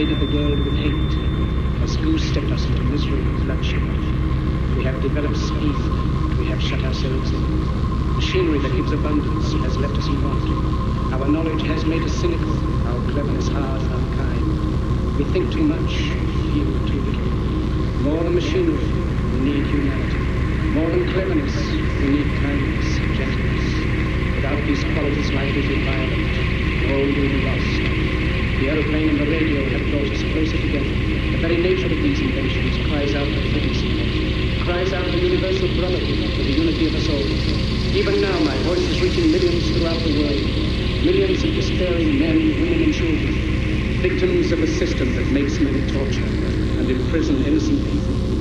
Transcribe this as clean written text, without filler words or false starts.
invaded the world with hate, has goose-stepped us into misery and bloodshed. We have developed speed, we have shut ourselves in. Machinery that gives abundance has left us in want. Our knowledge has made us cynical, our cleverness hard and unkind. We think too much, feel too little. More than machinery, we need humanity. More than cleverness, we need kindness, gentleness. Without these qualities, life is inviolate. All will be lost. The aeroplane and the radio have brought us closer together. The very nature of these inventions cries out for fitness, cries out for universal brotherhood, for the unity of us all. Even now my voice is reaching millions throughout the world, millions of despairing men, women and children, victims of a system that makes men torture and imprison innocent people.